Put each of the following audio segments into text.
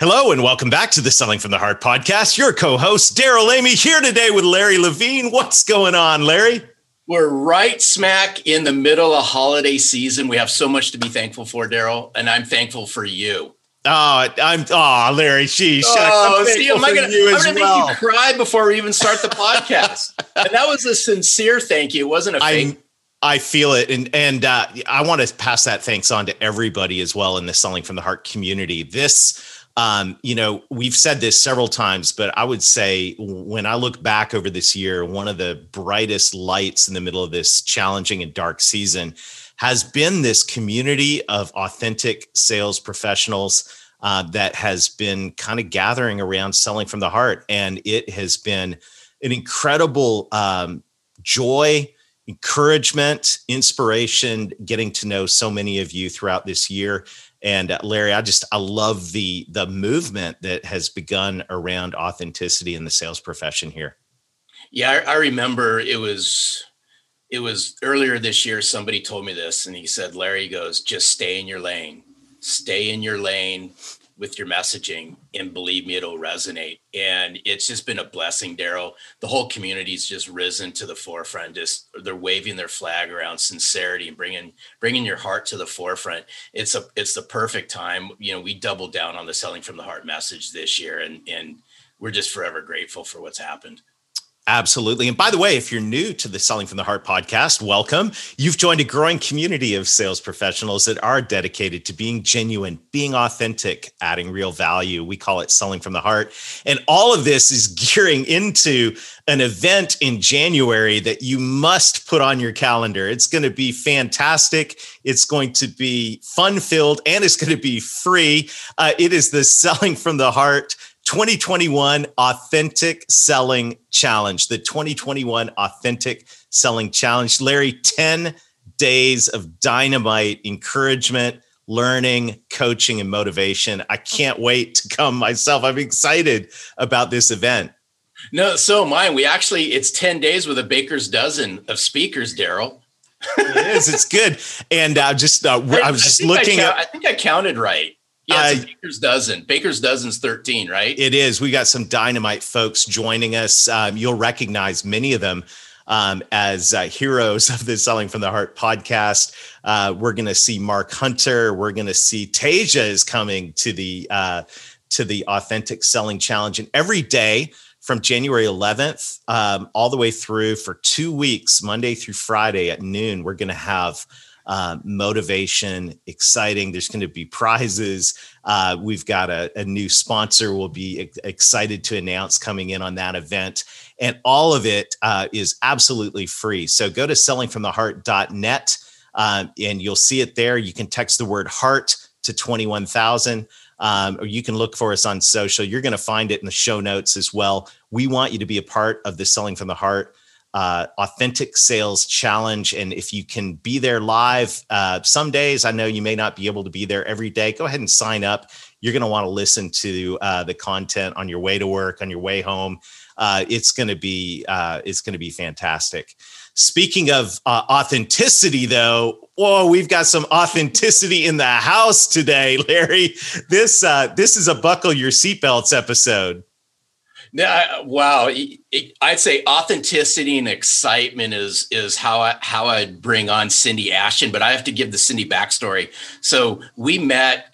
Hello and welcome back to the Selling from the Heart podcast. Your co-host, Daryl Amy, here today with Larry Levine. What's going on, Larry? We're right smack in the middle of holiday season. We have so much to be thankful for, Daryl, and I'm thankful for you. Larry, sheesh. I'm going to make you cry before we even start the podcast. And that was a sincere thank you. It wasn't a fake. I feel it. And I want to pass that thanks on to everybody as well in the Selling from the Heart community. We've said this several times, but I would say when I look back over this year, one of the brightest lights in the middle of this challenging and dark season has been this community of authentic sales professionals that has been kind of gathering around Selling from the Heart. And it has been an incredible joy, encouragement, inspiration, getting to know so many of you throughout this year. And Larry, I love the movement that has begun around authenticity in the sales profession here. Yeah, I remember it was earlier this year, somebody told me this and he said, Larry, goes, just stay in your lane with your messaging and believe me, it'll resonate. And it's just been a blessing, Daryl. The whole community's just risen to the forefront. Just they're waving their flag around sincerity and bringing your heart to the forefront. It's the perfect time. We doubled down on the Selling from the Heart message this year, and we're just forever grateful for what's happened. Absolutely. And by the way, if you're new to the Selling from the Heart podcast, welcome. You've joined a growing community of sales professionals that are dedicated to being genuine, being authentic, adding real value. We call it Selling from the Heart. And all of this is gearing into an event in January that you must put on your calendar. It's going to be fantastic. It's going to be fun-filled, and it's going to be free. It is the Selling from the Heart 2021 Authentic Selling Challenge, the 2021 Authentic Selling Challenge. Larry, 10 days of dynamite encouragement, learning, coaching, and motivation. I can't wait to come myself. I'm excited about this event. No, so am I. It's 10 days with a baker's dozen of speakers, Daryl. It is. It's good. And I think I counted right. Yeah, it's a baker's dozen. Baker's dozen's 13, right? It is. We got some dynamite folks joining us. You'll recognize many of them as heroes of the Selling from the Heart podcast. We're going to see Mark Hunter. We're going to see Tasia is coming to the Authentic Selling Challenge. And every day from January 11th all the way through for 2 weeks, Monday through Friday at noon, we're going to have motivation, exciting. There's going to be prizes. We've got a new sponsor we'll be excited to announce coming in on that event. And all of it is absolutely free. So go to sellingfromtheheart.net and you'll see it there. You can text the word heart to 21,000 or you can look for us on social. You're going to find it in the show notes as well. We want you to be a part of the Selling from the Heart Authentic Sales Challenge. And if you can be there live, some days, I know you may not be able to be there every day, go ahead and sign up. You're going to want to listen to the content on your way to work, on your way home. It's going to be fantastic. Speaking of authenticity, though, whoa, we've got some authenticity in the house today, Larry. This is a buckle your seatbelts episode. Yeah, wow. I'd say authenticity and excitement is how I'd bring on Cindy Ashton, but I have to give the Cindy backstory. So we met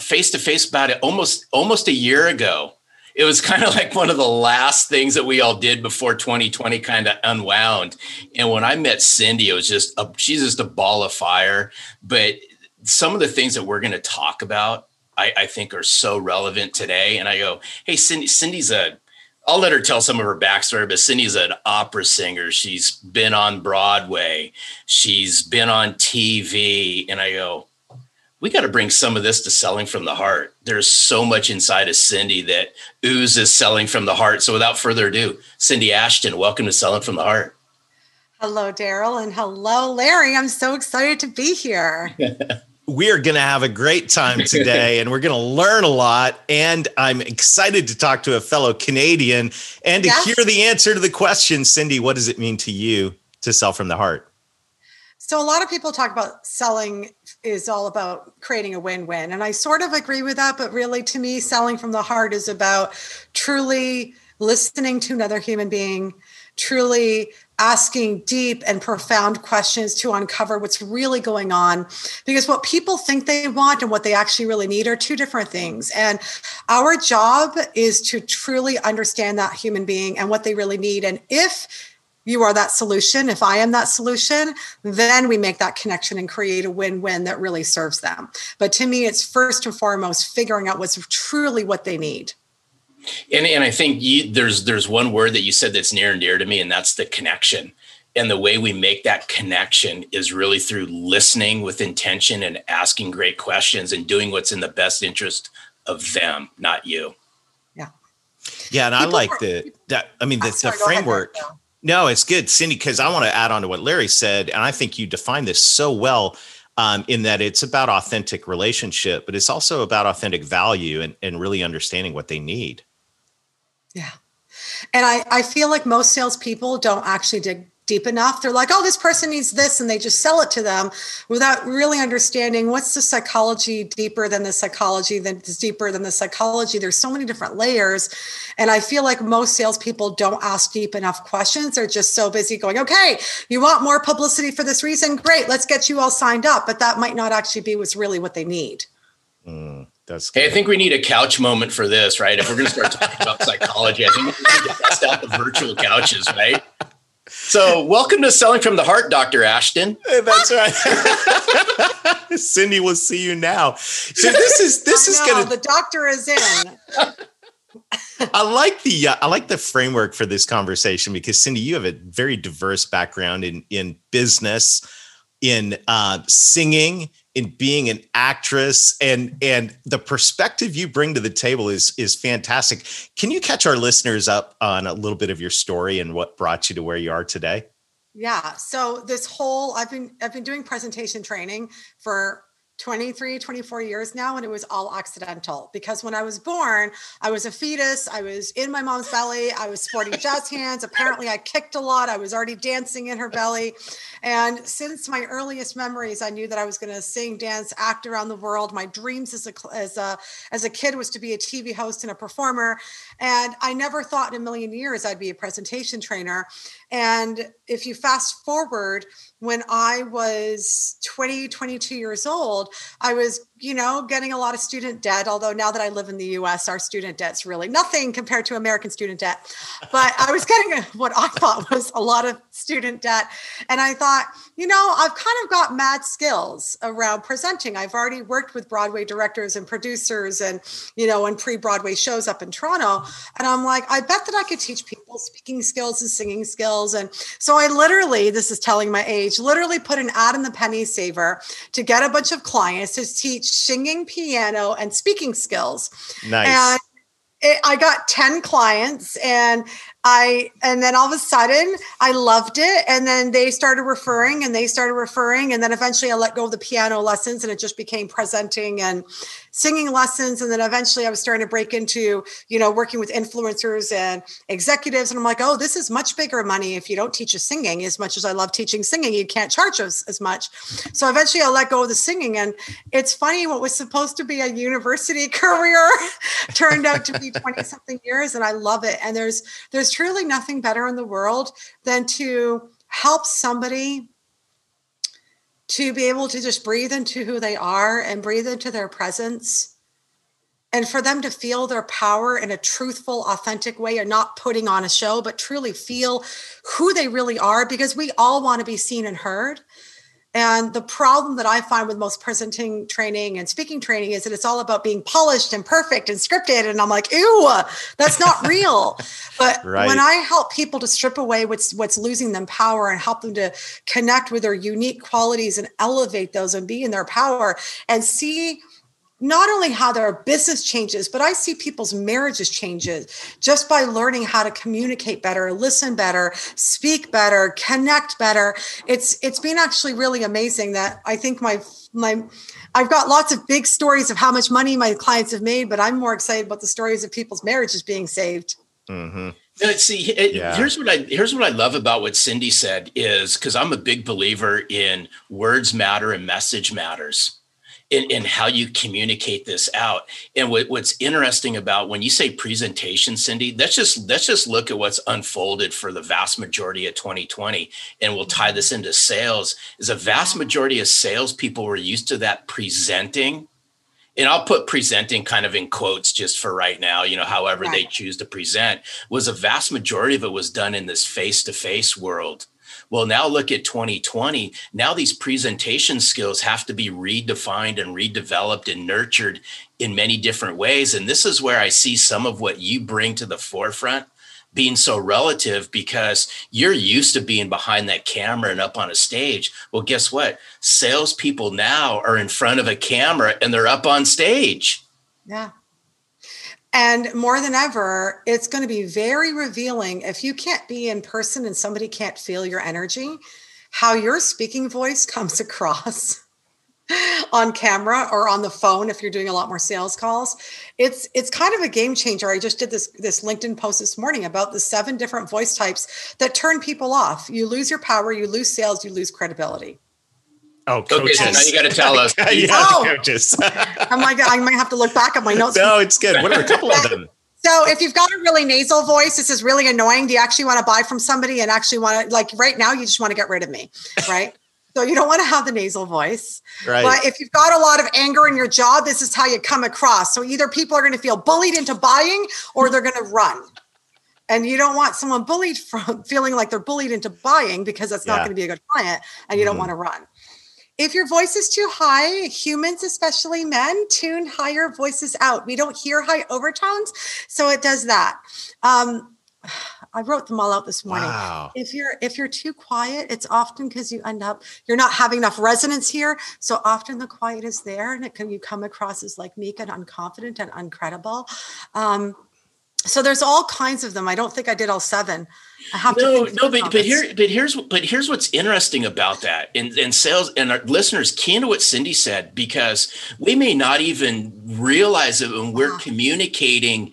face to face about it almost a year ago. It was kind of like one of the last things that we all did before 2020 kind of unwound. And when I met Cindy, it was she's just a ball of fire. But some of the things that we're going to talk about, I think are so relevant today. And I go, hey, I'll let her tell some of her backstory, but Cindy's an opera singer. She's been on Broadway. She's been on TV. And I go, we got to bring some of this to Selling from the Heart. There's so much inside of Cindy that oozes Selling from the Heart. So without further ado, Cindy Ashton, welcome to Selling from the Heart. Hello, Daryl, and hello, Larry. I'm so excited to be here. We're going to have a great time today, and we're going to learn a lot. And I'm excited to talk to a fellow Canadian and to hear the answer to the question, Cindy, what does it mean to you to sell from the heart? So a lot of people talk about selling is all about creating a win-win. And I sort of agree with that. But really, to me, selling from the heart is about truly listening to another human being, truly asking deep and profound questions to uncover what's really going on, because what people think they want and what they actually really need are two different things. And our job is to truly understand that human being and what they really need. And if you are that solution, if I am that solution, then we make that connection and create a win-win that really serves them. But to me, it's first and foremost figuring out what's truly what they need. And I think there's one word that you said that's near and dear to me, and that's the connection. And the way we make that connection is really through listening with intention and asking great questions and doing what's in the best interest of them, not you. Yeah. Yeah. And the framework. Ahead, no, it's good, Cindy, because I want to add on to what Larry said. And I think you defined this so well. In that it's about authentic relationship, but it's also about authentic value and really understanding what they need. Yeah. And I feel like most salespeople don't actually dig deep enough. They're like, oh, this person needs this, and they just sell it to them without really understanding what's the psychology deeper than the psychology that's deeper than the psychology. There's so many different layers. And I feel like most salespeople don't ask deep enough questions. They're just so busy going, okay, you want more publicity for this reason? Great. Let's get you all signed up. But that might not actually be what's really what they need. Hey, I think we need a couch moment for this, right? If we're going to start talking about psychology, I think we need to test out the virtual couches, right? So welcome to Selling from the Heart, Dr. Ashton. That's right. Cindy, we'll see you now. So the doctor is in. I like the framework for this conversation because Cindy, you have a very diverse background in business, in singing, in being an actress, and the perspective you bring to the table is fantastic. Can you catch our listeners up on a little bit of your story and what brought you to where you are today? Yeah. So I've been doing presentation training for 23, 24 years now, and it was all accidental because when I was born, I was a fetus. I was in my mom's belly. I was sporting jazz hands. Apparently, I kicked a lot. I was already dancing in her belly. And since my earliest memories, I knew that I was going to sing, dance, act around the world. My dreams as a kid was to be a TV host and a performer. And I never thought in a million years I'd be a presentation trainer. And if you fast forward, when I was 20, 22 years old, I was, getting a lot of student debt, although now that I live in the US, our student debt's really nothing compared to American student debt. But I was getting what I thought was a lot of student debt. And I thought, I've kind of got mad skills around presenting. I've already worked with Broadway directors and producers and, on pre-Broadway shows up in Toronto. And I'm like, I bet that I could teach people speaking skills and singing skills. And so I literally, this is telling my age, put an ad in the Penny Saver to get a bunch of clients to teach singing, piano, and speaking skills. Nice. And I got 10 clients and then all of a sudden I loved it. And then they started referring. And then eventually I let go of the piano lessons and it just became presenting and singing lessons. And then eventually I was starting to break into, working with influencers and executives. And I'm like, oh, this is much bigger money. If you don't teach us singing, as much as I love teaching singing, you can't charge us as much. So eventually I let go of the singing. And it's funny, what was supposed to be a university career turned out to be 20 something years. And I love it. And there's truly nothing better in the world than to help somebody to be able to just breathe into who they are and breathe into their presence and for them to feel their power in a truthful, authentic way and not putting on a show, but truly feel who they really are, because we all want to be seen and heard. And the problem that I find with most presenting training and speaking training is that it's all about being polished and perfect and scripted. And I'm like, ew, that's not real. But right. When I help people to strip away what's losing them power and help them to connect with their unique qualities and elevate those and be in their power and see not only how their business changes, but I see people's marriages changes just by learning how to communicate better, listen better, speak better, connect better. It's been actually really amazing that I think I've got lots of big stories of how much money my clients have made, but I'm more excited about the stories of people's marriages being saved. Mm-hmm. Here's what I love about what Cindy said is because I'm a big believer in words matter and message matters. And how you communicate this out. And what's interesting about when you say presentation, Cindy, let's just look at what's unfolded for the vast majority of 2020. And we'll tie this into sales is a vast majority of salespeople were used to that presenting. And I'll put presenting kind of in quotes just for right now, however they choose to present was a vast majority of it was done in this face-to-face world. Well, now look at 2020. Now these presentation skills have to be redefined and redeveloped and nurtured in many different ways. And this is where I see some of what you bring to the forefront being so relative because you're used to being behind that camera and up on a stage. Well, guess what? Salespeople now are in front of a camera and they're up on stage. Yeah. And more than ever, it's going to be very revealing if you can't be in person and somebody can't feel your energy, how your speaking voice comes across on camera or on the phone if you're doing a lot more sales calls. It's kind of a game changer. I just did this LinkedIn post this morning about the 7 different voice types that turn people off. You lose your power, you lose sales, you lose credibility. Oh, coaches. Okay, so now you got to tell us. Coaches. I'm like, I might have to look back at my notes. No, it's good. What are a couple of them? So if you've got a really nasal voice, this is really annoying. Do you actually want to buy from somebody and actually want to, like right now, you just want to get rid of me, right? So you don't want to have the nasal voice. Right. But if you've got a lot of anger in your jaw, this is how you come across. So either people are going to feel bullied into buying or they're going to run. And you don't want someone bullied from feeling like they're bullied into buying because that's not going to be a good client and you don't want to run. If your voice is too high, humans, especially men, tune higher voices out. We don't hear high overtones, so it does that. I wrote them all out this morning. Wow. If you're too quiet, it's often because you're not having enough resonance here. So often the quiet is there, and you come across as like meek and unconfident and uncredible. So there's all kinds of them. I don't think I did all 7. I have to. But here's what's interesting about that. And sales and our listeners key to what Cindy said, because we may not even realize it when we're communicating,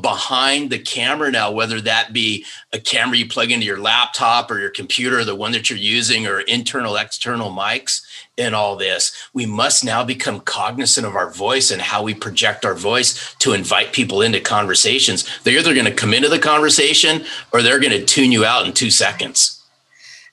behind the camera now, whether that be a camera you plug into your laptop or your computer, the one that you're using, or internal, external mics. In all this, we must now become cognizant of our voice and how we project our voice to invite people into conversations. They're either going to come into the conversation or they're going to tune you out in 2 seconds.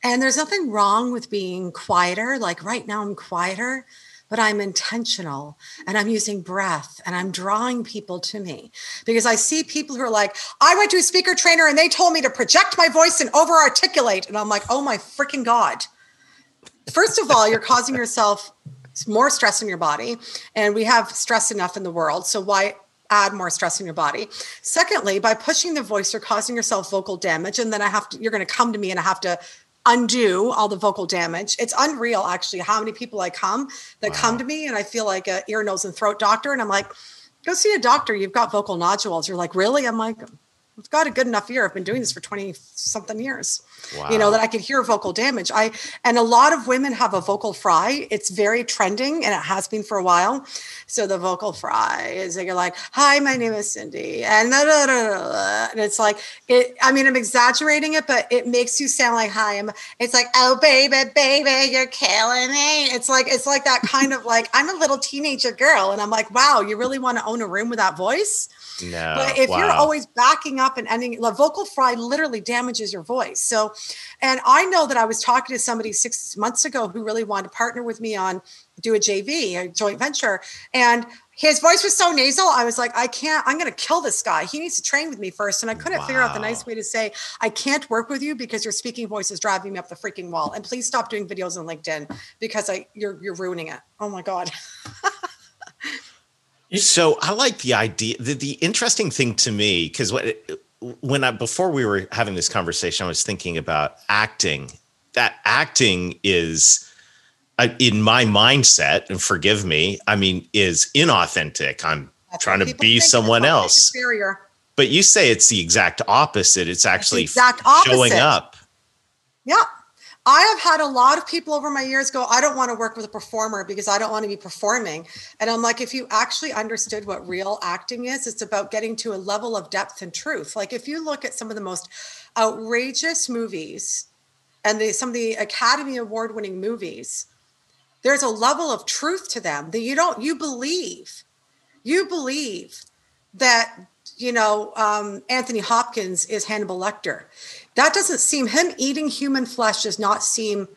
And there's nothing wrong with being quieter. Like right now, I'm quieter, but I'm intentional and I'm using breath and I'm drawing people to me because I see people who are like, I went to a speaker trainer and they told me to project my voice and over articulate. And I'm like, oh my freaking God. First of all, you're causing yourself more stress in your body, and we have stress enough in the world. So why add more stress in your body? Secondly, by pushing the voice, you're causing yourself vocal damage, and then you're going to come to me and I have to undo all the vocal damage. It's unreal, actually, how many people come to me and I feel like an ear, nose, and throat doctor, and I'm like, go see a doctor. You've got vocal nodules. You're like, really? I'm like, I've got a good enough ear. I've been doing this for 20 something years, wow. That I could hear vocal damage. And a lot of women have a vocal fry. It's very trending and it has been for a while. So the vocal fry is like, you're like, hi, my name is Cindy. And, da, da, da, da, da. And it's like, I'm exaggerating it, but it makes you sound like, hi, it's like, oh, baby, you're killing me. It's like that kind of like, I'm a little teenager girl. And I'm like, wow, you really want to own a room with that voice? No, but if you're always backing up and ending, the vocal fry literally damages your voice. So, and I know that I was talking to somebody 6 months ago who really wanted to partner with me on do a JV, a joint venture. And His voice was so nasal. I was like, I can't, I'm going to kill this guy. He needs to train with me first. And I couldn't figure out the nice way to say, I can't work with you because your speaking voice is driving me up the freaking wall. And please stop doing videos on LinkedIn because you're ruining it. Oh my God. So I like the idea. The interesting thing to me, because before we were having this conversation, I was thinking about acting. That acting is, in my mindset, and forgive me, I mean, is inauthentic. That's trying to be someone else. But you say it's the exact opposite. It's actually showing up. Yeah. I have had a lot of people over my years go, I don't want to work with a performer because I don't want to be performing. And I'm like, if you actually understood what real acting is, it's about getting to a level of depth and truth. Like if you look at some of the most outrageous movies and some of the Academy Award winning movies, there's a level of truth to them that you believe that, Anthony Hopkins is Hannibal Lecter. That doesn't seem, him eating human flesh does not seem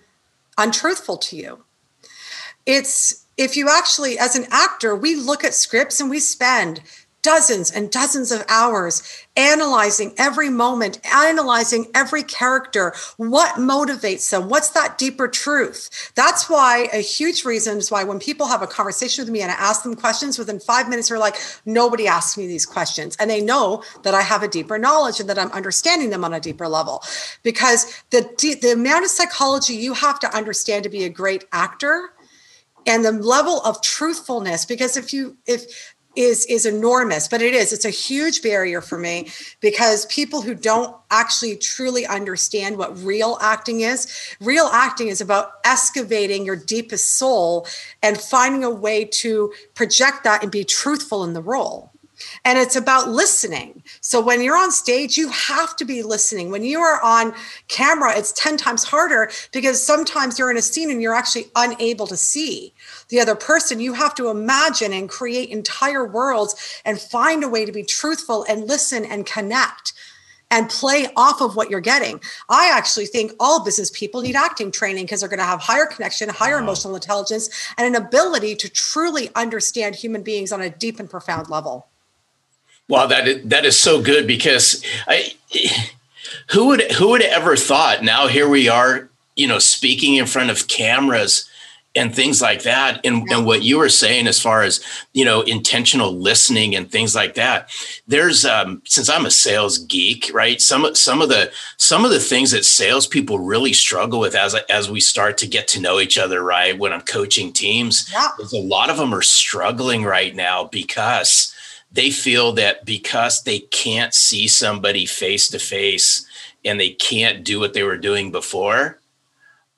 untruthful to you. It's, if you actually, as an actor, we look at scripts and we spend dozens and dozens of hours analyzing every moment, analyzing every character, what motivates them, what's that deeper truth. That's why a huge reason is why when people have a conversation with me and I ask them questions, within 5 minutes they're like, nobody asked me these questions. And they know that I have a deeper knowledge and that I'm understanding them on a deeper level. Because the amount of psychology you have to understand to be a great actor and the level of truthfulness, because is enormous, but it's a huge barrier for me because people who don't actually truly understand what real acting is about excavating your deepest soul and finding a way to project that and be truthful in the role. And it's about listening. So when you're on stage, you have to be listening. When you are on camera, it's 10 times harder because sometimes you're in a scene and you're actually unable to see the other person. You have to imagine and create entire worlds and find a way to be truthful and listen and connect and play off of what you're getting. I actually think all business people need acting training because they're going to have higher connection, higher emotional intelligence, and an ability to truly understand human beings on a deep and profound level. Wow, that is so good because who would have ever thought? Now here we are, speaking in front of cameras and things like that, and what you were saying as far as intentional listening and things like that. There's since I'm a sales geek, right? Some of the things that salespeople really struggle with as we start to get to know each other, right? When I'm coaching teams, is a lot of them are struggling right now because they feel that because they can't see somebody face to face and they can't do what they were doing before,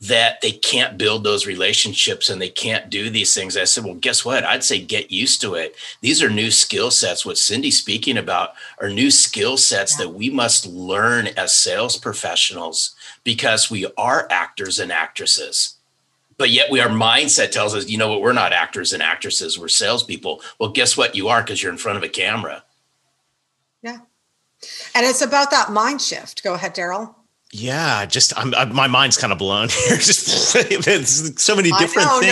that they can't build those relationships and they can't do these things. I said, well, guess what? I'd say get used to it. These are new skill sets. What Cindy's speaking about are new skill sets that we must learn as sales professionals because we are actors and actresses. But yet our mindset tells us, you know what, we're not actors and actresses, we're salespeople. Well, guess what? You are, because you're in front of a camera. Yeah. And it's about that mind shift. Go ahead, Daryl. Yeah, my mind's kind of blown here. Just so many different things.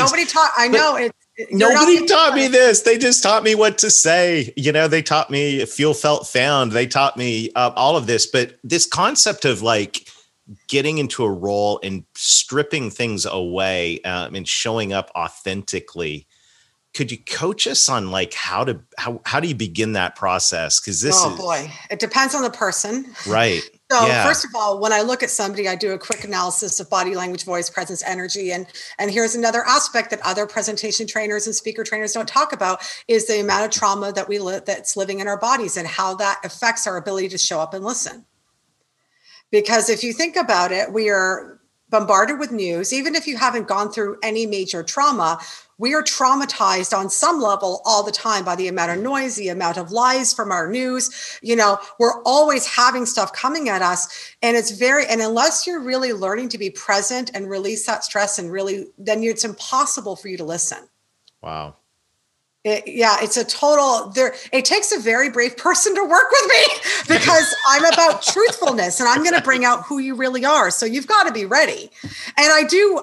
Nobody taught me this. They just taught me what to say. They taught me feel, felt, found. They taught me all of this. But this concept of like, getting into a role and stripping things away and showing up authentically. Could you coach us on like how do you begin that process? Because it depends on the person. Right. So first of all, when I look at somebody, I do a quick analysis of body language, voice, presence, energy. And here's another aspect that other presentation trainers and speaker trainers don't talk about is the amount of trauma that that's living in our bodies and how that affects our ability to show up and listen. Because if you think about it, we are bombarded with news. Even if you haven't gone through any major trauma, we are traumatized on some level all the time by the amount of noise, the amount of lies from our news. We're always having stuff coming at us. And unless you're really learning to be present and release that stress, then it's impossible for you to listen. Wow. It's a total there. It takes a very brave person to work with me because I'm about truthfulness and I'm going to bring out who you really are. So you've got to be ready. And I do.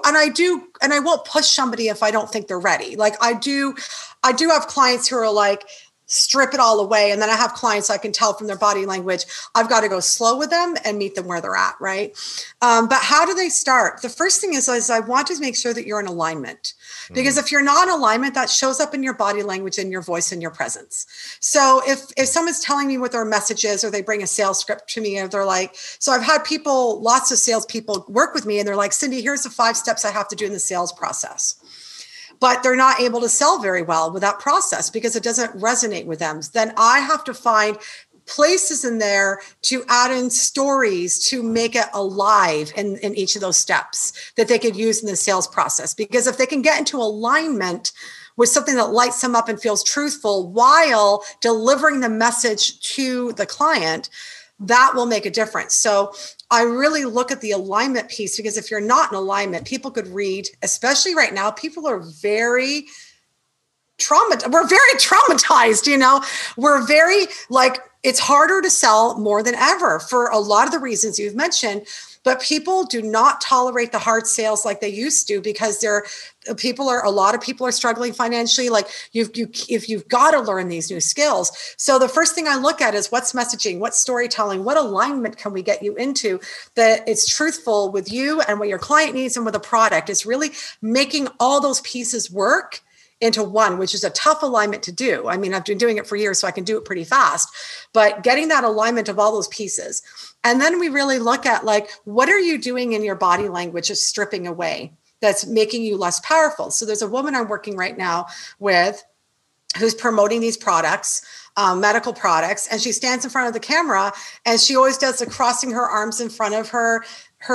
And I won't push somebody if I don't think they're ready. Like I do have clients who are like, strip it all away. And then I have clients I can tell from their body language, I've got to go slow with them and meet them where they're at. Right. But how do they start? The first thing is I want to make sure that you're in alignment, because if you're not in alignment, that shows up in your body language and your voice and your presence. So if someone's telling me what their message is, or they bring a sales script to me, or they're like, so I've had people, lots of salespeople work with me and they're like, Cindy, here's the 5 steps I have to do in the sales process. But they're not able to sell very well with that process because it doesn't resonate with them. Then I have to find places in there to add in stories to make it alive in each of those steps that they could use in the sales process. Because if they can get into alignment with something that lights them up and feels truthful while delivering the message to the client, that will make a difference. So I really look at the alignment piece, because if you're not in alignment, people could read, especially right now, people are very traumatized. We're very traumatized, you know, we're very like, it's harder to sell more than ever for a lot of the reasons you've mentioned. But people do not tolerate the hard sales like they used to, because a lot of people are struggling financially. Like you've got to learn these new skills. So the first thing I look at is what's messaging, what's storytelling, what alignment can we get you into that it's truthful with you and what your client needs and with the product. It's really making all those pieces work into one, which is a tough alignment to do. I mean, I've been doing it for years, so I can do it pretty fast, but getting that alignment of all those pieces. And then we really look at like, what are you doing in your body language is stripping away that's making you less powerful? So there's a woman I'm working right now with who's promoting these products, medical products, and she stands in front of the camera and she always does the crossing her arms in front of her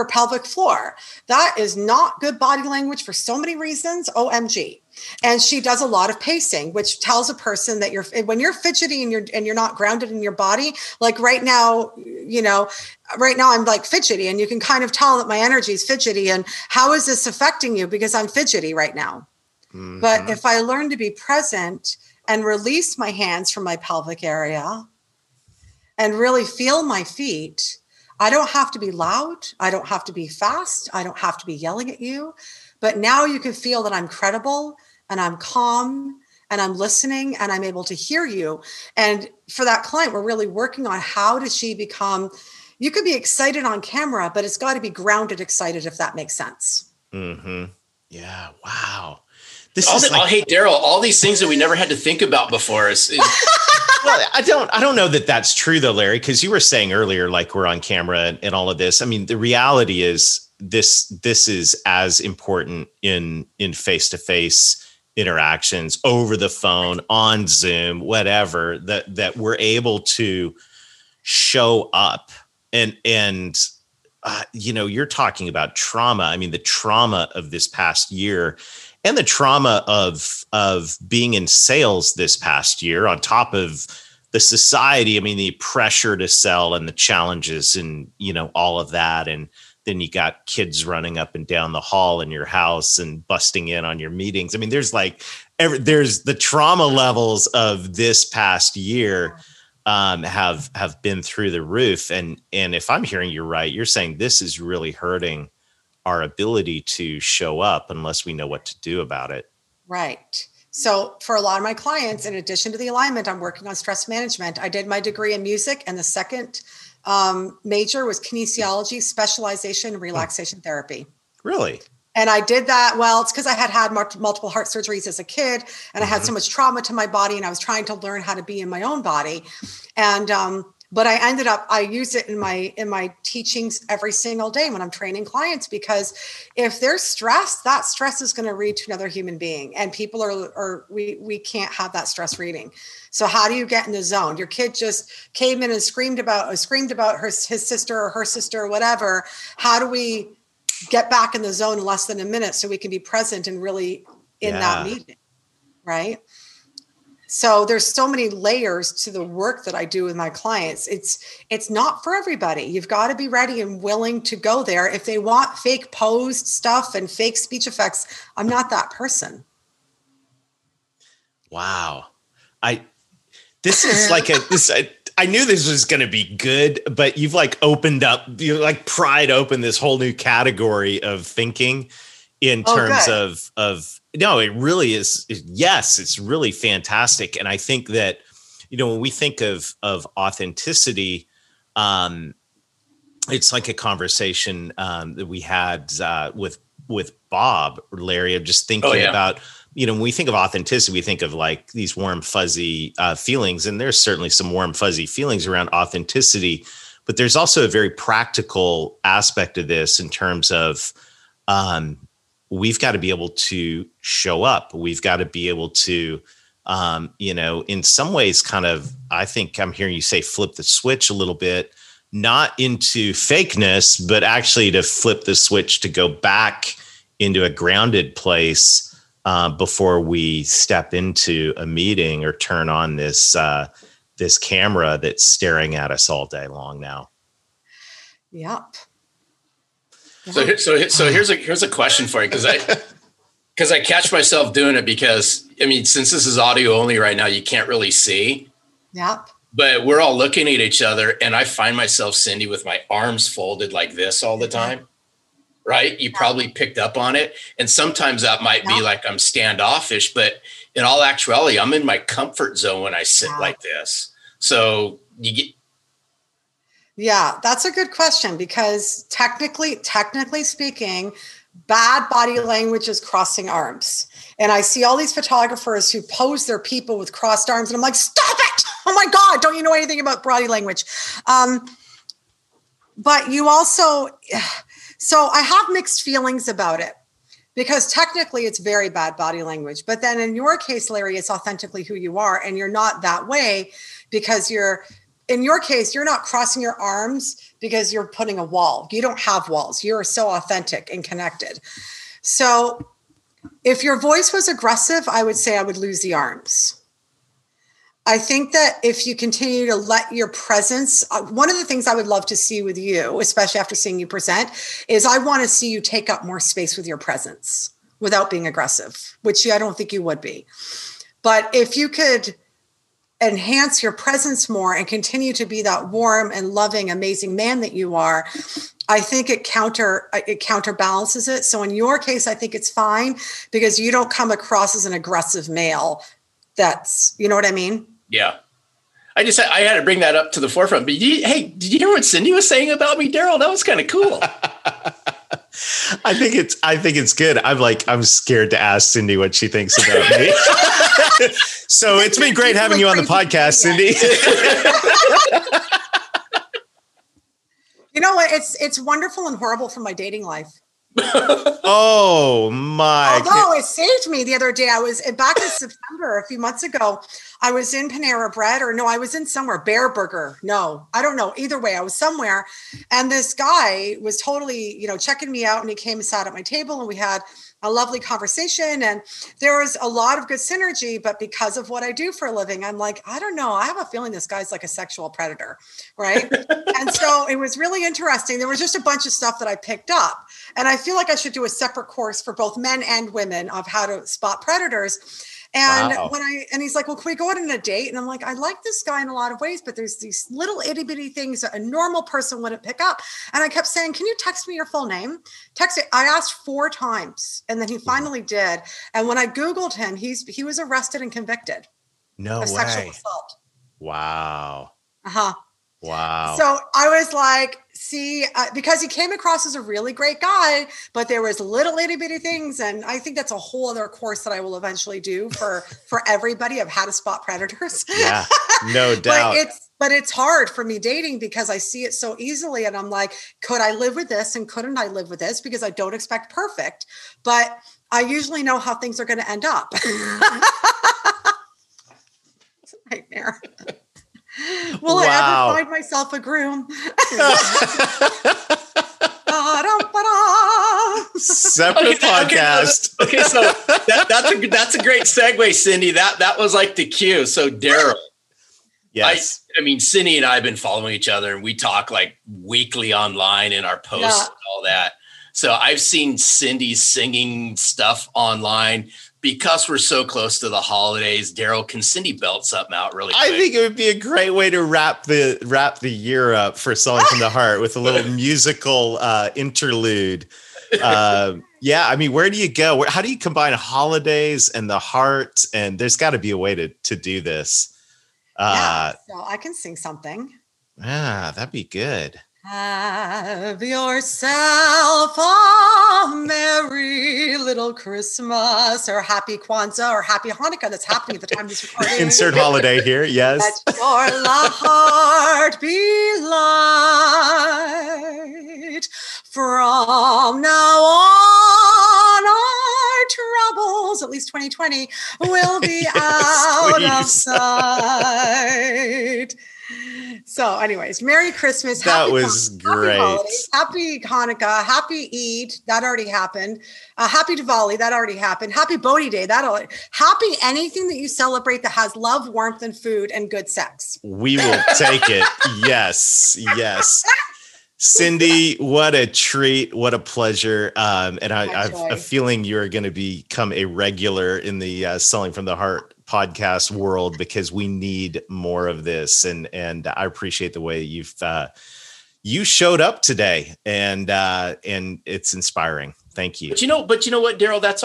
pelvic floor. That is not good body language for so many reasons. OMG. And she does a lot of pacing, which tells a person that when you're fidgety and you're not grounded in your body, like right now I'm like fidgety, and you can kind of tell that my energy is fidgety. And how is this affecting you? Because I'm fidgety right now. Mm-hmm. But if I learn to be present and release my hands from my pelvic area and really feel my feet, I don't have to be loud. I don't have to be fast. I don't have to be yelling at you. But now you can feel that I'm credible and I'm calm and I'm listening and I'm able to hear you. And for that client, we're really working on how does she become, you could be excited on camera, but it's got to be grounded excited, if that makes sense. Mm-hmm. Yeah. Wow. Daryl, all these things that we never had to think about before is well, I don't know that that's true though, Larry, because you were saying earlier, like we're on camera and all of this. I mean, the reality is, this is as important in face-to-face interactions, over the phone, on Zoom, whatever, that we're able to show up and you know, you're talking about trauma. I mean, the trauma of this past year and the trauma of being in sales this past year, on top of the society. I mean, the pressure to sell and the challenges and, you know, all of that. And then you got kids running up and down the hall in your house and busting in on your meetings. I mean, there's like, there's the trauma levels of this past year have been through the roof. And if I'm hearing you right, you're saying this is really hurting our ability to show up unless we know what to do about it. Right. So for a lot of my clients, in addition to the alignment, I'm working on stress management. I did my degree in music, and the second major was kinesiology, specialization in relaxation therapy. Really? And I did that. Well, it's because I had multiple heart surgeries as a kid, and I had so much trauma to my body, and I was trying to learn how to be in my own body. And, but I ended up, I use it in my teachings every single day when I'm training clients, because if they're stressed, that stress is going to read to another human being, and people we can't have that stress reading. So how do you get in the zone? Your kid just came in and screamed about his sister or her sister or whatever. How do we get back in the zone in less than a minute so we can be present and really in that meeting? Right. So there's so many layers to the work that I do with my clients. It's not for everybody. You've got to be ready and willing to go there. If they want fake posed stuff and fake speech effects, I'm not that person. Wow. I knew this was going to be good, but you've pried open this whole new category of thinking in terms of, no, it really is. Yes. It's really fantastic. And I think that, you know, when we think of authenticity, it's like a conversation that we had with Bob or Larry of just thinking about, you know, when we think of authenticity, we think of like these warm, fuzzy feelings. And there's certainly some warm, fuzzy feelings around authenticity, but there's also a very practical aspect of this in terms of we've got to be able to show up. We've got to be able to, you know, in some ways kind of, I think I'm hearing you say flip the switch a little bit, not into fakeness, but actually to flip the switch, to go back into a grounded place before we step into a meeting or turn on this this camera that's staring at us all day long now. Yep. So here's a question for you, because I catch myself doing it, because I mean, since this is audio only right now, you can't really see. Yep. But we're all looking at each other, and I find myself, Cindy, with my arms folded like this all the time, right? You probably picked up on it. And sometimes that might be like I'm standoffish, but in all actuality, I'm in my comfort zone when I sit like this. So you get. Yeah, that's a good question, because technically speaking, bad body language is crossing arms. And I see all these photographers who pose their people with crossed arms, and I'm like, stop it. Oh my God, don't you know anything about body language? But you also, so I have mixed feelings about it, because technically it's very bad body language. But then in your case, Larry, it's authentically who you are, and you're not that way because you're not crossing your arms because you're putting a wall. You don't have walls. You're so authentic and connected. So if your voice was aggressive, I would say I would lose the arms. I think that if you continue to let your presence, one of the things I would love to see with you, especially after seeing you present, is I want to see you take up more space with your presence without being aggressive, which I don't think you would be. But if you could enhance your presence more and continue to be that warm and loving, amazing man that you are, I think it counterbalances it. So in your case, I think it's fine because you don't come across as an aggressive male. That's, you know what I mean? Yeah. I had to bring that up to the forefront. But did you hear what Cindy was saying about me, Daryl? That was kind of cool. I think it's good. I'm scared to ask Cindy what she thinks about me. So it's been great having you on the podcast, Cindy. You know what? It's wonderful and horrible for my dating life. Oh my. Although it saved me the other day. I was back in September, a few months ago. I was in Panera Bread I was in somewhere, Bear Burger. No, I don't know. Either way, I was somewhere. And this guy was totally, you know, checking me out, and he came and sat at my table, and we had a lovely conversation, and there was a lot of good synergy. But because of what I do for a living, I'm like, I don't know. I have a feeling this guy's like a sexual predator, right? And so it was really interesting. There was just a bunch of stuff that I picked up, and I feel like I should do a separate course for both men and women of how to spot predators. And and he's like, well, can we go out on a date? And I'm like, I like this guy in a lot of ways, but there's these little itty bitty things that a normal person wouldn't pick up. And I kept saying, can you text me your full name? Text it. I asked 4 times, and then he finally did. And when I Googled him, he was arrested and convicted. No way. Sexual assault. Wow. Uh-huh. Wow. So I was like, see, because he came across as a really great guy, but there was little itty bitty things. And I think that's a whole other course that I will eventually do for everybody of how to spot predators. Yeah, no doubt. But it's hard for me dating because I see it so easily. And I'm like, could I live with this? And couldn't I live with this? Because I don't expect perfect, but I usually know how things are going to end up. It's a nightmare. Will I ever find myself a groom? Separate podcast. Okay, so that's a great segue, Cindy. That was like the cue. So Daryl, yes, I mean, Cindy and I have been following each other, and we talk like weekly online in our posts and all that. So I've seen Cindy singing stuff online. Because we're so close to the holidays, Daryl, can Cindy belt something out really quick? I think it would be a great way to wrap the year up for Selling from the Heart with a little musical interlude. Yeah, I mean, where do you go? How do you combine holidays and the heart? And there's got to be a way to do this. So I can sing something. Ah, that'd be good. Have yourself a merry little Christmas or happy Kwanzaa or happy Hanukkah. That's happening at the time of this recording. Insert holiday here, yes. Let your heart be light. From now on, our troubles, at least 2020, will be out of sight. So anyways, Merry Christmas. That was great. Happy Hanukkah. Happy Eid. That already happened. Happy Diwali. That already happened. Happy Bodhi Day. Happy anything that you celebrate that has love, warmth, and food and good sex. We will take it. Yes. Yes. Cindy, what a treat. What a pleasure. And I have a feeling you're going to become a regular in the Selling from the Heart podcast world, because we need more of this. And I appreciate the way you showed up today, and it's inspiring. Thank you. But you know what, Daryl, that's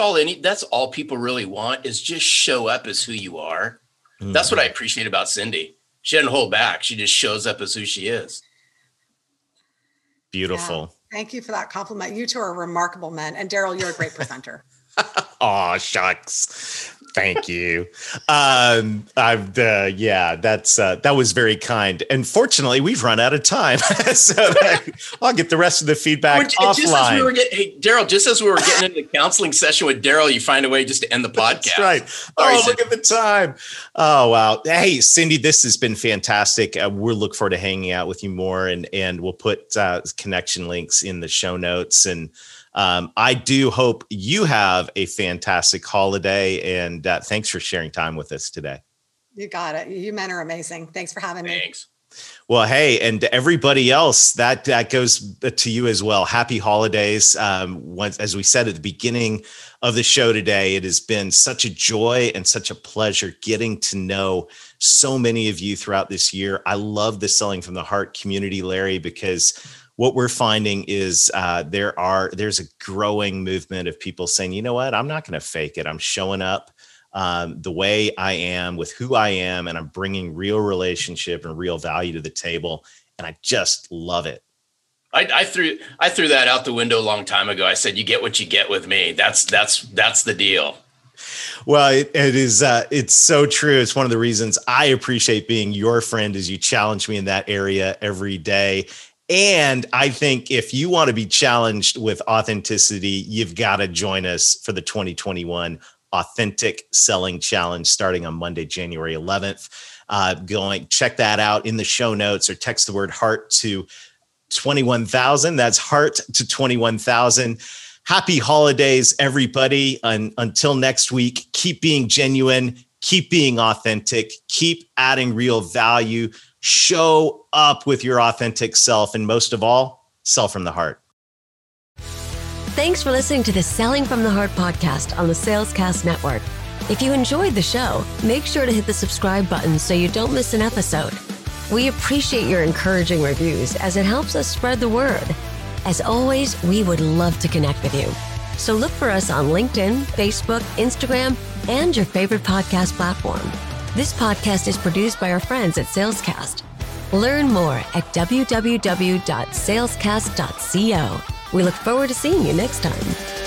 all people really want, is just show up as who you are. Mm-hmm. That's what I appreciate about Cindy. She doesn't hold back. She just shows up as who she is. Beautiful. Yeah. Thank you for that compliment. You two are remarkable men. And Daryl, you're a great presenter. Oh, shucks. Thank you. That was very kind. And fortunately, we've run out of time, I'll get the rest of the feedback offline. Just as we were getting into the counseling session with Daryl, you find a way just to end the podcast. That's right. Sorry, Cindy. Look at the time. Oh, wow. Hey, Cindy, this has been fantastic. We'll look forward to hanging out with you more, and we'll put connection links in the show notes. And I do hope you have a fantastic holiday, and thanks for sharing time with us today. You got it. You men are amazing. Thanks for having me. Thanks. Well, hey, and to everybody else, that goes to you as well. Happy holidays. As we said at the beginning of the show today, it has been such a joy and such a pleasure getting to know so many of you throughout this year. I love the Selling from the Heart community, Larry, because what we're finding is there's a growing movement of people saying, you know what, I'm not going to fake it. I'm showing up the way I am with who I am, and I'm bringing real relationship and real value to the table. And I just love it. I threw that out the window a long time ago. I said, you get what you get with me. That's the deal. Well, it is. It's so true. It's one of the reasons I appreciate being your friend, is you challenge me in that area every day. And I think if you want to be challenged with authenticity, you've got to join us for the 2021 Authentic Selling Challenge starting on Monday, January 11th. Check that out in the show notes, or text the word heart to 21,000. That's heart to 21,000. Happy holidays, everybody. And until next week, keep being genuine, keep being authentic, keep adding real value. Show up with your authentic self, and most of all, sell from the heart. Thanks for listening to the Selling from the Heart podcast on the Salescast Network. If you enjoyed the show, make sure to hit the subscribe button so you don't miss an episode. We appreciate your encouraging reviews, as it helps us spread the word. As always, we would love to connect with you. So look for us on LinkedIn, Facebook, Instagram, and your favorite podcast platform. This podcast is produced by our friends at Salescast. Learn more at www.salescast.co. We look forward to seeing you next time.